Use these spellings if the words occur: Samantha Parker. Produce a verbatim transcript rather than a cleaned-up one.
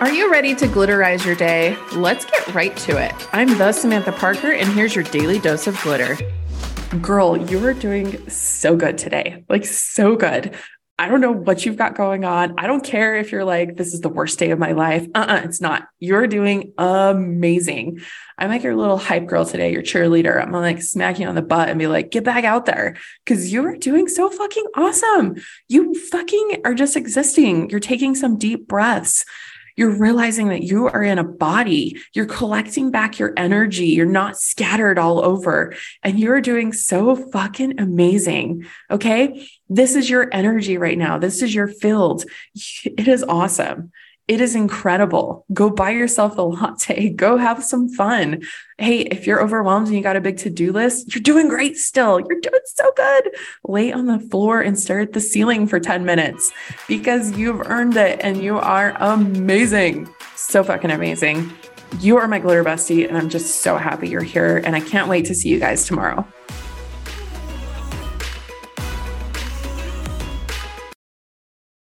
Are you ready to glitterize your day? Let's get right to it. I'm the Samantha Parker, and here's your daily dose of glitter. Girl, you are doing so good today. Like, so good. I don't know what you've got going on. I don't care if you're like, this is the worst day of my life. Uh-uh, it's not. You're doing amazing. I'm like your little hype girl today, your cheerleader. I'm gonna like smack you on the butt and be like, get back out there, because you are doing so fucking awesome. You fucking are just existing. You're taking some deep breaths. You're realizing that you are in a body. You're collecting back your energy. You're not scattered all over, and you're doing so fucking amazing. Okay. This is your energy right now. This is your field. It is awesome. It is incredible. Go buy yourself a latte. Go have some fun. Hey, if you're overwhelmed and you got a big to-do list, you're doing great still. You're doing so good. Lay on the floor and stare at the ceiling for ten minutes, because you've earned it and you are amazing. So fucking amazing. You are my glitter bestie, and I'm just so happy you're here, and I can't wait to see you guys tomorrow.